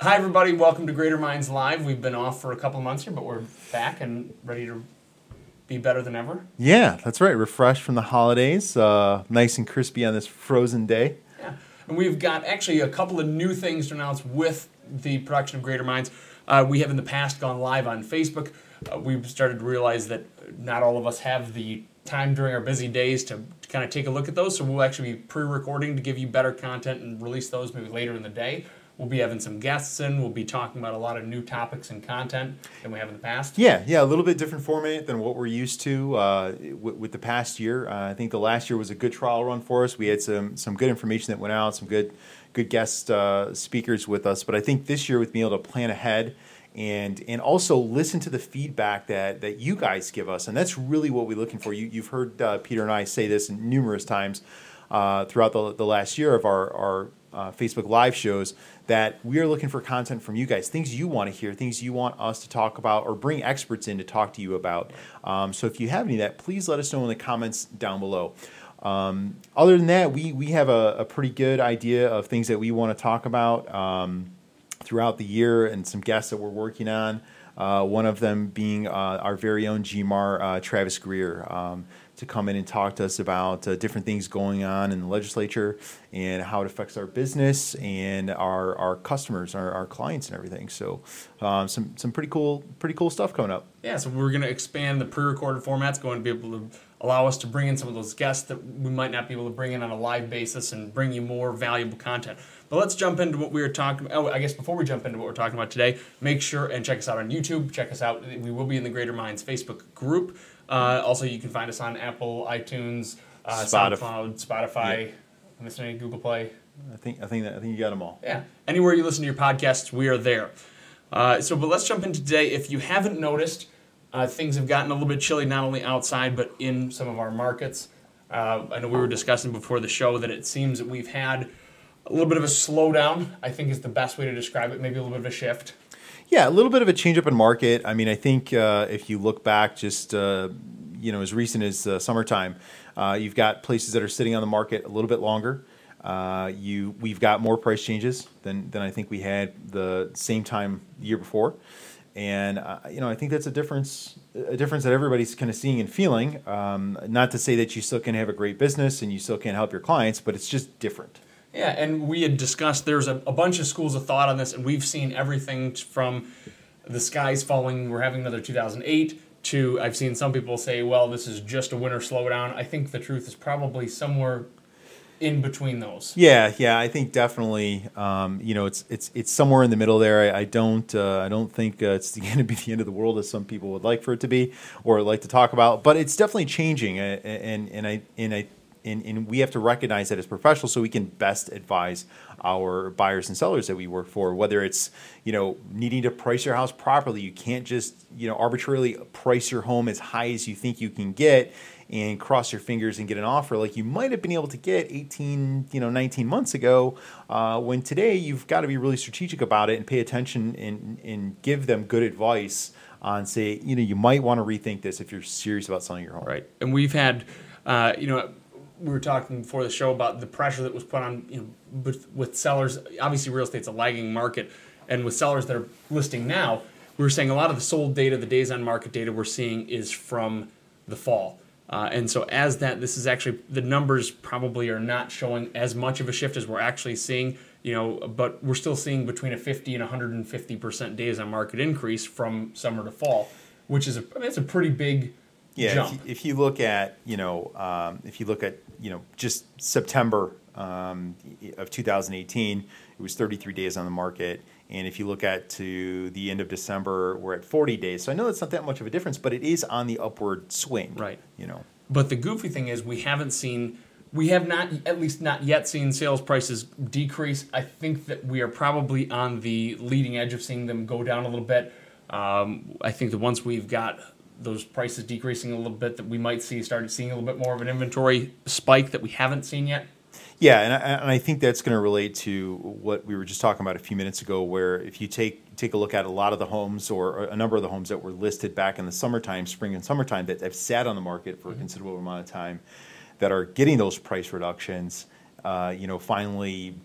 Hi, everybody. Welcome to Greater Minds Live. We've been off for a couple months here, but we're back and ready to be better than ever. Yeah, that's right. Refreshed from the holidays. Nice and crispy on this frozen day. Yeah. And we've got actually a couple of new things to announce with the production of Greater Minds. We have in the past gone live on Facebook. We've started to realize that not all of us have the time during our busy days to kind of take a look at those. So we'll actually be pre-recording to give you better content and release those maybe later in the day. We'll be having some guests in. We'll be talking about a lot of new topics and content than we have in the past. Yeah, a little bit different format than what we're used to with the past year. I think the last year was a good trial run for us. We had some good information that went out, some good guest speakers with us. But I think this year with being able to plan ahead and also listen to the feedback that you guys give us, and that's really what we're looking for. You've heard Peter and I say this numerous times throughout the last year of our Facebook live shows, that we are looking for content from you guys, things you want to hear, things you want us to talk about or bring experts in to talk to you about. So if you have any of that, please let us know in the comments down below. Other than that, we have a pretty good idea of things that we want to talk about throughout the year and some guests that we're working on, one of them being our very own GMAR, Travis Greer, to come in and talk to us about different things going on in the legislature and how it affects our business and our customers, our clients and everything. So some pretty cool stuff coming up. Yeah, so we're going to expand the pre-recorded format's going to be able to allow us to bring in some of those guests that we might not be able to bring in on a live basis and bring you more valuable content. But let's jump into what we were talking about. Oh, I guess before we jump into what we're talking about today, make sure and check us out on YouTube. Check us out. We will be in the Greater Minds Facebook group. Also, you can find us on Apple, iTunes, SoundCloud, Spotify. Yeah. I'm listening to Google Play. I think you got them all. Yeah. Anywhere you listen to your podcasts, we are there. But let's jump into today. If you haven't noticed, things have gotten a little bit chilly, not only outside, but in some of our markets. I know we were discussing before the show that it seems that we've had a little bit of a slowdown, I think is the best way to describe it, maybe a little bit of a shift. Yeah, a little bit of a change up in market. I mean, I think if you look back just, as recent as summertime, you've got places that are sitting on the market a little bit longer. We've got more price changes than I think we had the same time the year before. And, I think that's a difference that everybody's kind of seeing and feeling. Not to say that you still can have a great business and you still can help your clients, but it's just different. Yeah, and we had discussed there's a bunch of schools of thought on this, and we've seen everything from the skies falling, we're having another 2008, to I've seen some people say, well, this is just a winter slowdown. I think the truth is probably somewhere in between those. Yeah, I think definitely, it's somewhere in the middle there. I don't think it's going to be the end of the world as some people would like for it to be or like to talk about, but it's definitely changing, and we have to recognize that as professionals so we can best advise our buyers and sellers that we work for, whether it's, needing to price your house properly. You can't just, arbitrarily price your home as high as you think you can get and cross your fingers and get an offer like you might have been able to get 19 months ago, when today you've got to be really strategic about it and pay attention and give them good advice on, say, you might want to rethink this if you're serious about selling your home. Right. And we've had, we were talking before the show about the pressure that was put on with sellers. Obviously, real estate's a lagging market, and with sellers that are listing now, we were saying a lot of the sold data, the days on market data we're seeing is from the fall. And so as that, this is actually, the numbers probably are not showing as much of a shift as we're actually seeing, but we're still seeing between a 50 and 150% days on market increase from summer to fall, which is it's a pretty big jump. If you look at, just September of 2018, it was 33 days on the market. And if you look at to the end of December, we're at 40 days. So I know that's not that much of a difference, but it is on the upward swing. Right. But the goofy thing is we have not yet seen sales prices decrease. I think that we are probably on the leading edge of seeing them go down a little bit. I think that once we've got those prices decreasing a little bit, that we might start seeing a little bit more of an inventory spike that we haven't seen yet. Yeah, and I think that's going to relate to what we were just talking about a few minutes ago, where if you take a look at a lot of the homes or a number of the homes that were listed back in the spring and summertime that have sat on the market for a considerable amount of time that are getting those price reductions, finally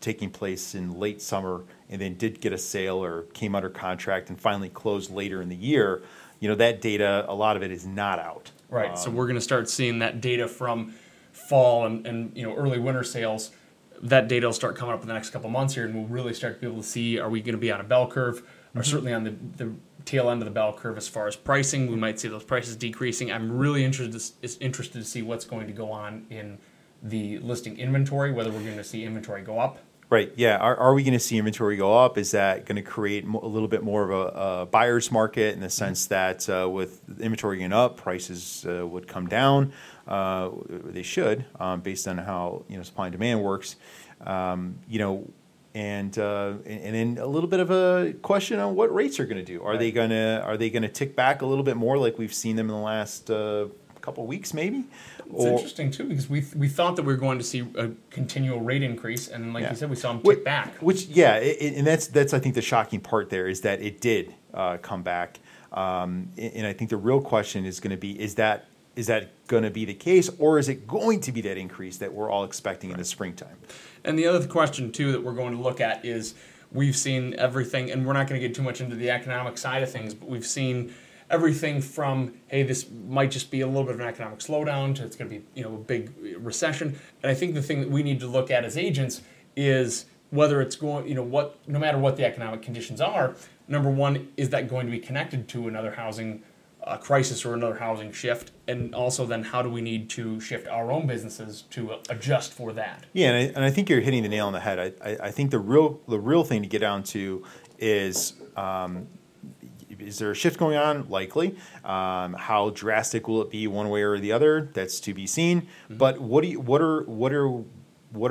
taking place in late summer and then did get a sale or came under contract and finally closed later in the year, you know, that data, a lot of it is not out. Right. So we're going to start seeing that data from fall and you know, early winter sales. That data will start coming up in the next couple of months here, and we'll really start to be able to see, are we going to be on a bell curve, or certainly on the tail end of the bell curve as far as pricing. We might see those prices decreasing. I'm really interested to see what's going to go on in the listing inventory, whether we're going to see inventory go up. Right, yeah. Are we going to see inventory go up? Is that going to create a little bit more of a buyer's market in the sense that with inventory going up, prices would come down? They should, based on how, you know, supply and demand works. You know, and then a little bit of a question on what rates are going to do. Are they going to tick back a little bit more, like we've seen them in the last couple weeks, maybe? It's interesting too, because we thought that we were going to see a continual rate increase, and like you said, we saw them tick back. Which and that's I think the shocking part there is that it did come back, and I think the real question is going to be is that going to be the case, or is it going to be that increase that we're all expecting in the springtime? And the other question too that we're going to look at is we've seen everything, and we're not going to get too much into the economic side of things, but we've seen everything from, hey, this might just be a little bit of an economic slowdown to it's going to be, you know, a big recession. And I think the thing that we need to look at as agents is whether it's going, you know, what, no matter what the economic conditions are, number one, is that going to be connected to another housing crisis or another housing shift? And also then how do we need to shift our own businesses to adjust for that? Yeah, and I think you're hitting the nail on the head. I think the real thing to get down to is there a shift going on? Likely. How drastic will it be one way or the other? That's to be seen. Mm-hmm. But what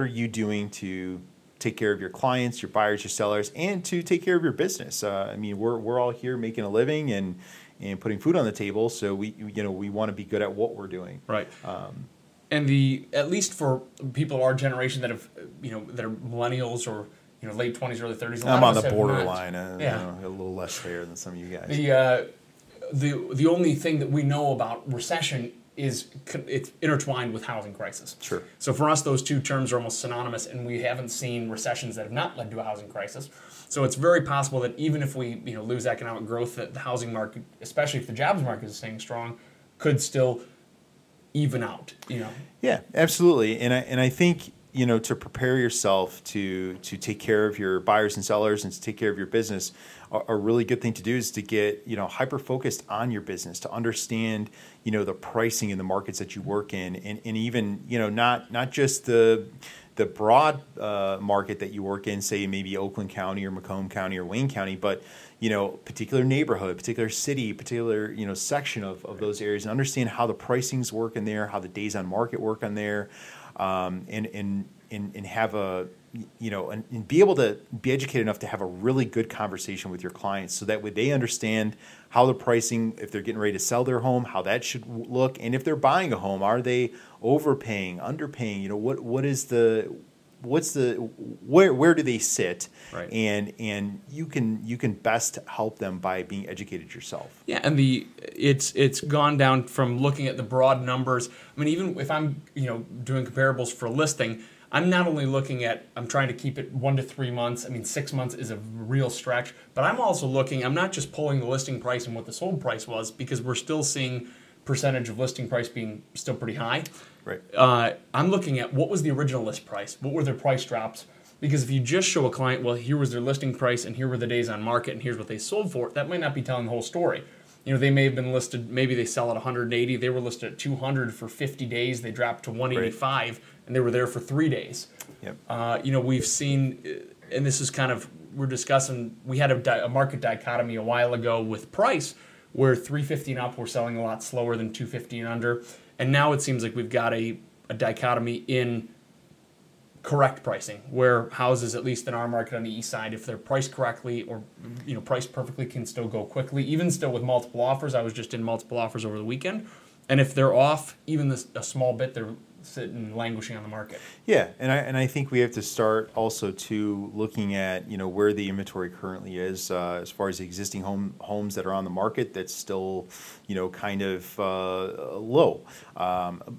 are you doing to take care of your clients, your buyers, your sellers, and to take care of your business? I mean, we're all here making a living and putting food on the table, so we want to be good at what we're doing. Right. And at least for people of our generation that have, you know, that are millennials or, you know, late 20s, early 30s. I'm on the borderline. You know, a little less fair than some of you guys. The only thing that we know about recession is it's intertwined with housing crisis. Sure. So for us, those two terms are almost synonymous, and we haven't seen recessions that have not led to a housing crisis. So it's very possible that even if we, you know, lose economic growth, that the housing market, especially if the jobs market is staying strong, could still even out. You know. Yeah, absolutely, and I think, you know, to prepare yourself to take care of your buyers and sellers and to take care of your business, a really good thing to do is to get, you know, hyper-focused on your business, to understand, you know, the pricing in the markets that you work in, and even, you know, not just the broad market that you work in, say maybe Oakland County or Macomb County or Wayne County, but, you know, particular neighborhood, particular city, particular, you know, section of those areas, and understand how the pricings work in there, how the days on market work on there, and have a, you know, and be able to be educated enough to have a really good conversation with your clients, so that way they understand how the pricing, if they're getting ready to sell their home, how that should look, and if they're buying a home, are they overpaying, underpaying? You know, where do they sit? Right. And you can best help them by being educated yourself. Yeah, and it's gone down from looking at the broad numbers. I mean, even if I'm, you know, doing comparables for a listing, I'm not only looking at, I'm trying to keep it 1 to 3 months. I mean, 6 months is a real stretch, but I'm also looking, I'm not just pulling the listing price and what the sold price was, because we're still seeing percentage of listing price being still pretty high. Right. I'm looking at what was the original list price? What were their price drops? Because if you just show a client, well, here was their listing price and here were the days on market and here's what they sold for, that might not be telling the whole story. You know, they may have been listed, maybe they sell at 180, they were listed at 200 for 50 days, they dropped to 185, right, and they were there for 3 days. Yep. You know, we've seen, and this is kind of, we're discussing, we had a market dichotomy a while ago with price, where 350 and up were selling a lot slower than 250 and under, and now it seems like we've got a dichotomy in correct pricing, where houses, at least in our market on the east side, if they're priced correctly or, you know, priced perfectly, can still go quickly, even still with multiple offers. I was just in multiple offers over the weekend, and if they're off even a small bit, they're sitting languishing on the market. Yeah, and I think we have to start also to looking at, you know, where the inventory currently is as far as existing homes that are on the market that's still, you know, kind of low,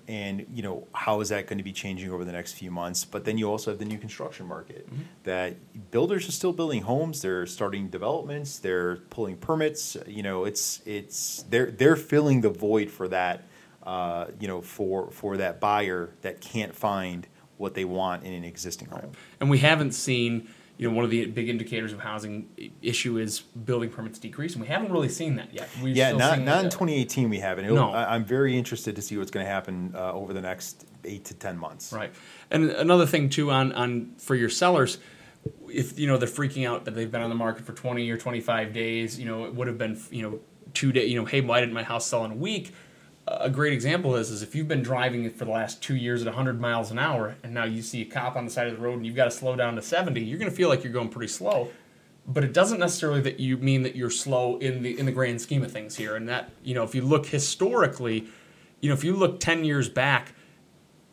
and you know, how is that going to be changing over the next few months? But then you also have the new construction market, mm-hmm. that builders are still building homes, they're starting developments, they're pulling permits. You know, it's they're filling the void for that. You know, for that buyer that can't find what they want in an existing home. And we haven't seen, you know, one of the big indicators of housing issue is building permits decrease, and we haven't really seen that yet. We've yeah, still not in 2018 we haven't. No. I'm very interested to see what's going to happen over the next 8 to 10 months. Right. And another thing too on for your sellers, if you know they're freaking out that they've been on the market for 20 or 25 days, you know, it would have been, you know, 2 days. You know, hey, why didn't my house sell in a week? A great example of this is if you've been driving for the last 2 years at 100 miles an hour and now you see a cop on the side of the road and you've got to slow down to 70, you're going to feel like you're going pretty slow. But it doesn't necessarily that you mean that you're slow in the grand scheme of things here. And that, you know, if you look historically, you know, if you look 10 years back,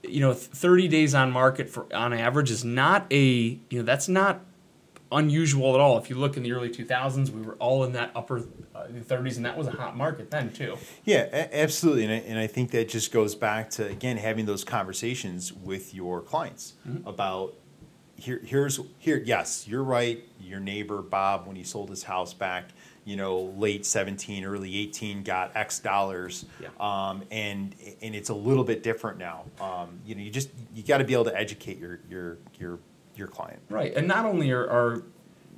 you know, 30 days on market for on average is not a, you know, that's not unusual at all. If you look in the early 2000s, we were all in that upper 30s, and that was a hot market then too. Yeah, absolutely, and I think that just goes back to again having those conversations with your clients, mm-hmm. about here's yes, you're right. Your neighbor Bob, when he sold his house back, you know, late 17, early 18, got X dollars, yeah. and it's a little bit different now. You know, you got to be able to educate your client. Right. And not only are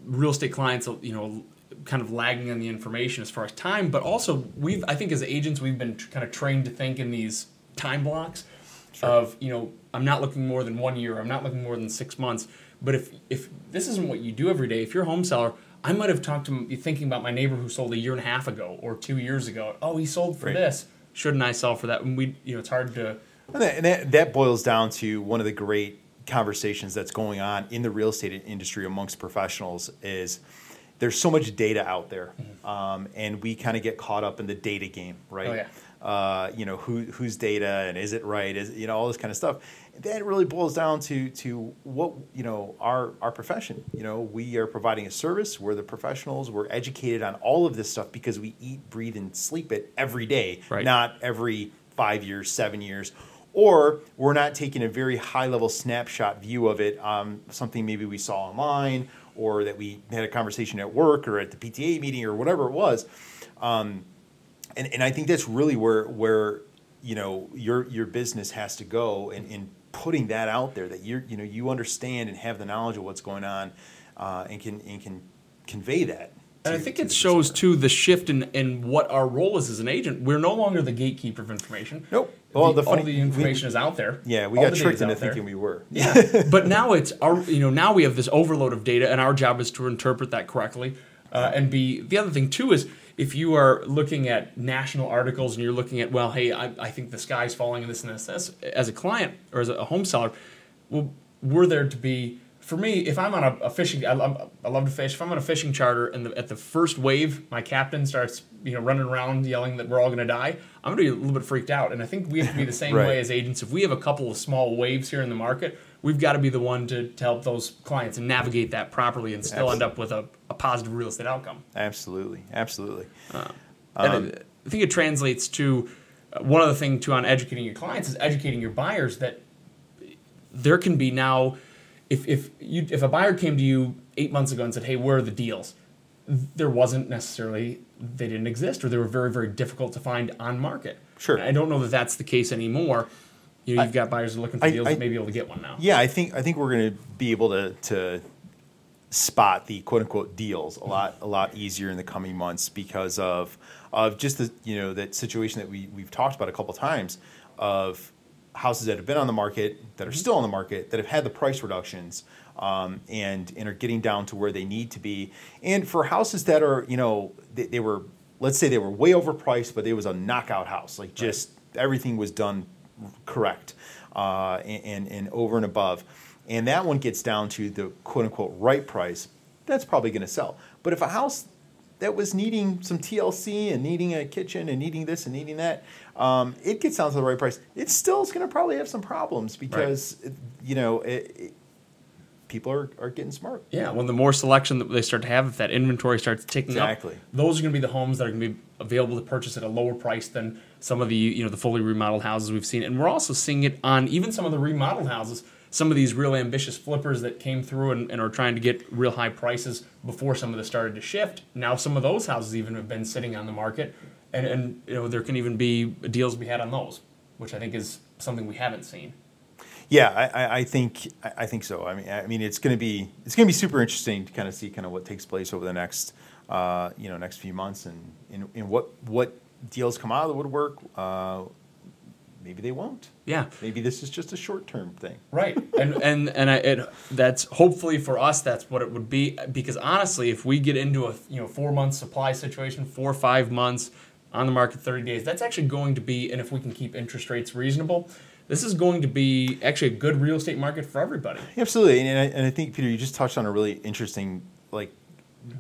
real estate clients, you know, kind of lagging on the information as far as time, but also I think as agents, we've been kind of trained to think in these time blocks, sure. of, you know, I'm not looking more than 1 year. I'm not looking more than 6 months. But if this isn't what you do every day, if you're a home seller, I might have talked to you thinking about my neighbor who sold a year and a half ago or 2 years ago. Oh, he sold for right. this. Shouldn't I sell for that? And we, you know, it's hard to. And that boils down to one of the great conversations that's going on in the real estate industry amongst professionals is there's so much data out there, mm-hmm. And we kind of get caught up in the data game, right? Oh, yeah. You know, whose data and is it right? Is, you know, all this kind of stuff. That really boils down to what, you know, our profession. You know, we are providing a service. We're the professionals. We're educated on all of this stuff because we eat, breathe, and sleep it every day, right. not every 5 years, 7 years. Or we're not taking a very high-level snapshot view of it, something maybe we saw online or that we had a conversation at work or at the PTA meeting or whatever it was. And I think that's really where you know, your business has to go in putting that out there, that you know, you understand and have the knowledge of what's going on and can convey that. And I think it shows, too, the shift in what our role is as an agent. We're no longer the gatekeeper of information. Nope. Well, all the information is out there. Yeah, we got tricked into thinking we were. Yeah. But now it's our, you know, now we have this overload of data, and our job is to interpret that correctly. And be the other thing, too, is if you are looking at national articles and you're looking at, well, hey, I think the sky's falling and this and this, as a client or as a home seller, well, we're there to be. For me, if I'm on a fishing, I love to fish. If I'm on a fishing charter and at the first wave, my captain starts, you know, running around yelling that we're all going to die, I'm going to be a little bit freaked out. And I think we have to be the same right. way as agents. If we have a couple of small waves here in the market, we've got to be the one to help those clients and navigate that properly and still end up with a positive real estate outcome. Absolutely. And I think it translates to one other thing too on educating your clients is educating your buyers that there can be now. If a buyer came to you 8 months ago and said, hey, where are the deals? There wasn't necessarily, they didn't exist, or they were very, very difficult to find on market. Sure. And I don't know that that's the case anymore. You know, you've got buyers who are looking for deals that may be able to get one now. Yeah, I think we're going to be able to spot the quote unquote deals a lot easier in the coming months because of just the, you know, that situation that we've talked about a couple of times of houses that have been on the market, that are still on the market, that have had the price reductions, and are getting down to where they need to be. And for houses that are, you know, they were, let's say they were way overpriced, but it was a knockout house. Like just right. everything was done correct and over and above. And that one gets down to the quote unquote right price. That's probably going to sell. But if a house that was needing some TLC and needing a kitchen and needing this and needing that, it gets down to the right price. It still is going to probably have some problems because, you know, people are getting smart. Yeah, when the more selection that they start to have, if that inventory starts ticking up, those are going to be the homes that are going to be available to purchase at a lower price than some of the, you know, the fully remodeled houses we've seen. And we're also seeing it on even some of the remodeled houses, some of these real ambitious flippers that came through and are trying to get real high prices before some of this started to shift. Now some of those houses even have been sitting on the market, and you know, there can even be deals to be had on those, which I think is something we haven't seen. Yeah, I think so. I mean, it's gonna be super interesting to kind of see kind of what takes place over the next next few months, and what deals come out of the woodwork. Maybe they won't. Yeah. Maybe this is just a short-term thing. Right. And that's hopefully for us that's what it would be, because honestly, if we get into a 4-month supply situation, 4 or 5 months on the market, 30 days, that's actually going to be, and if we can keep interest rates reasonable, this is going to be actually a good real estate market for everybody. Absolutely. And I think, Peter, you just touched on a really interesting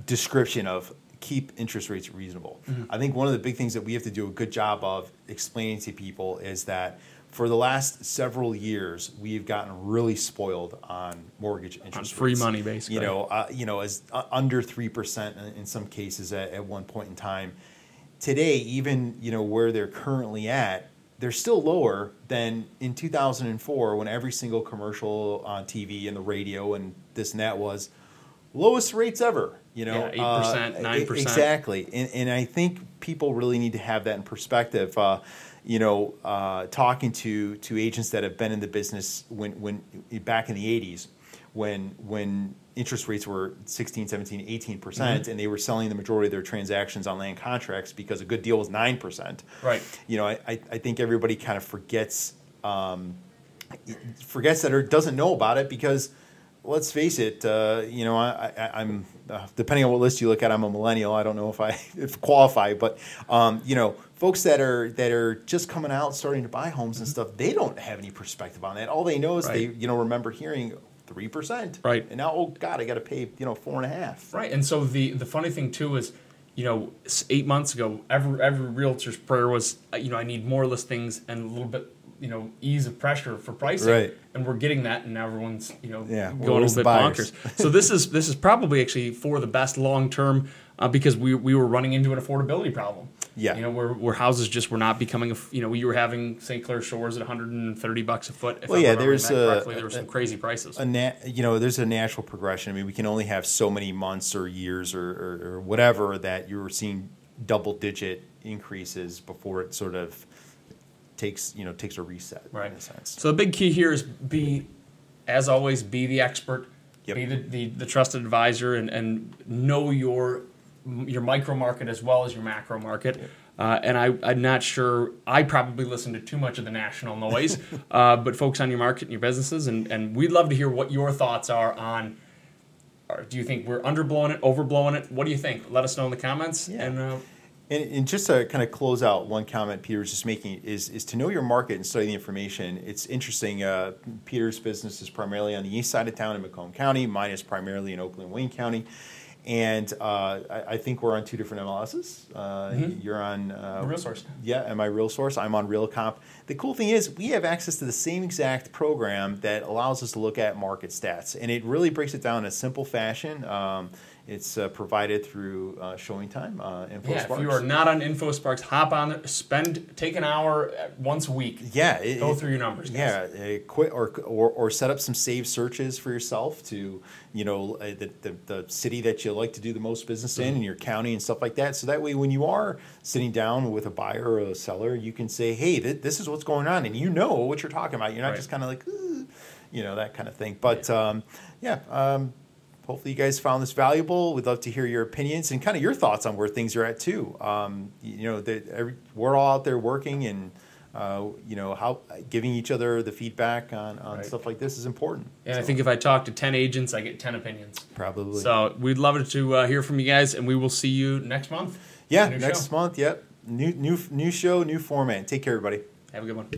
description of keep interest rates reasonable. Mm-hmm. I think one of the big things that we have to do a good job of explaining to people is that for the last several years, we've gotten really spoiled on mortgage interest rates. On free money, basically. As under 3% in some cases at one point in time. Today, even where they're currently at, they're still lower than in 2004 when every single commercial on TV and the radio and this and that was lowest rates ever. 8%, 9%. Exactly. And I think people really need to have that in perspective. Talking to agents that have been in the business when back in the 80s when interest rates were 16, 17, 18%, mm-hmm. and they were selling the majority of their transactions on land contracts because a good deal was 9%. Right. I think everybody kind of forgets that or doesn't know about it because, let's face it, I'm depending on what list you look at, I'm a millennial. I don't know if I qualify, but folks that are just coming out starting to buy homes and stuff, they don't have any perspective on that. All they know is they remember hearing 3%, right? And now, oh God, I got to pay 4.5%, right? And so the funny thing too is, 8 months ago, every realtor's prayer was, I need more listings and a little bit. Ease of pressure for pricing, right. And we're getting that, and now everyone's going a little bit bonkers. So this is probably actually for the best long term because we were running into an affordability problem. Yeah, where houses just were not becoming. You were having St. Clair Shores at $130 a foot. There were some crazy prices. There's a natural progression. I mean, we can only have so many months or years or whatever that you were seeing double digit increases before it sort of takes a reset, right? In a sense. So the big key here is be the expert, yep. Be the trusted advisor, and know your micro market as well as your macro market. Yep. And I'm not sure. I probably listen to too much of the national noise, but focus on your market and your businesses. And we'd love to hear what your thoughts are on. Do you think we're underblowing it, overblowing it? What do you think? Let us know in the comments. Yeah. And just to kind of close out one comment Peter was just making is to know your market and study the information. It's interesting. Peter's business is primarily on the east side of town in Macomb County. Mine is primarily in Oakland, Wayne County. And I think we're on two different MLSs. Mm-hmm. You're on... RealSource. Yeah, am I RealSource? I'm on RealComp. The cool thing is we have access to the same exact program that allows us to look at market stats. And it really breaks it down in a simple fashion. It's provided through Showing Time, InfoSparks. Yeah, if you are not on InfoSparks, hop on there, take an hour once a week. Yeah. Go through your numbers, guys. Yeah, quit or set up some saved searches for yourself to, the city that you like to do the most business in and your county and stuff like that. So that way when you are sitting down with a buyer or a seller, you can say, hey, this is what's going on, and you know what you're talking about. You're not just kind of like, that kind of thing. But, hopefully you guys found this valuable. We'd love to hear your opinions and kind of your thoughts on where things are at too. We're all out there working and how giving each other the feedback on stuff like this is important. And so. I think if I talk to 10 agents, I get 10 opinions. Probably. So we'd love to hear from you guys, and we will see you next month. Yeah, next month. Yep. New show, new format. Take care, everybody. Have a good one.